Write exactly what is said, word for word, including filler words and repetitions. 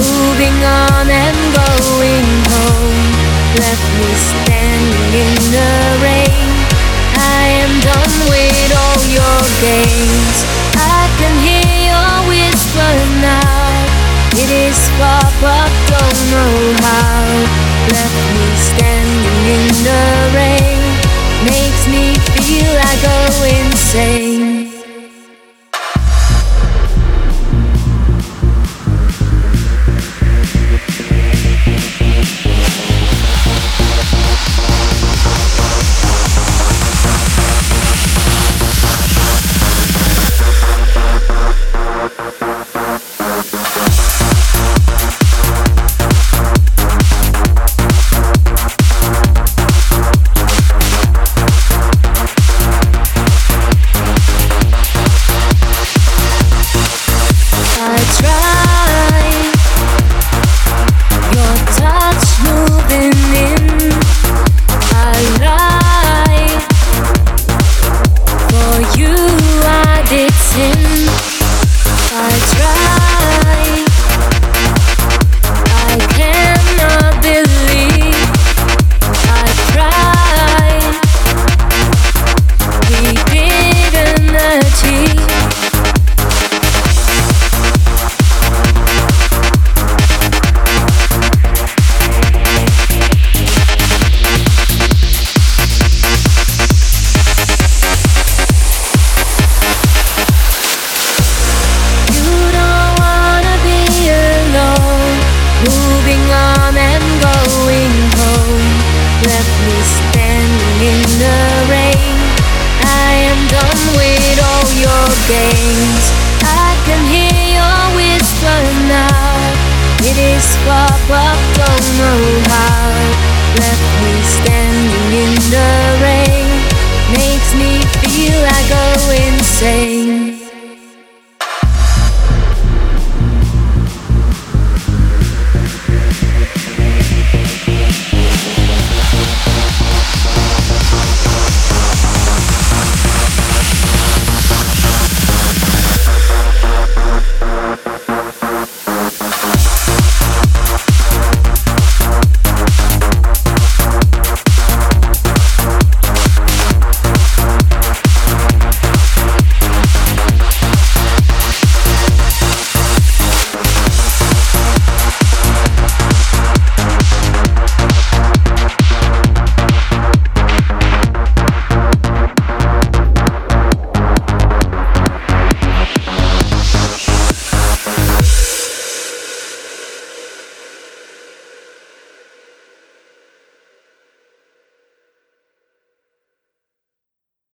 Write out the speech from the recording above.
moving on and going home, left me standing in the rain. I am done with all your games. I can hear your whisper now. It is far but don't know how. Left me standing in the rain, makes me feel I go insane. Games.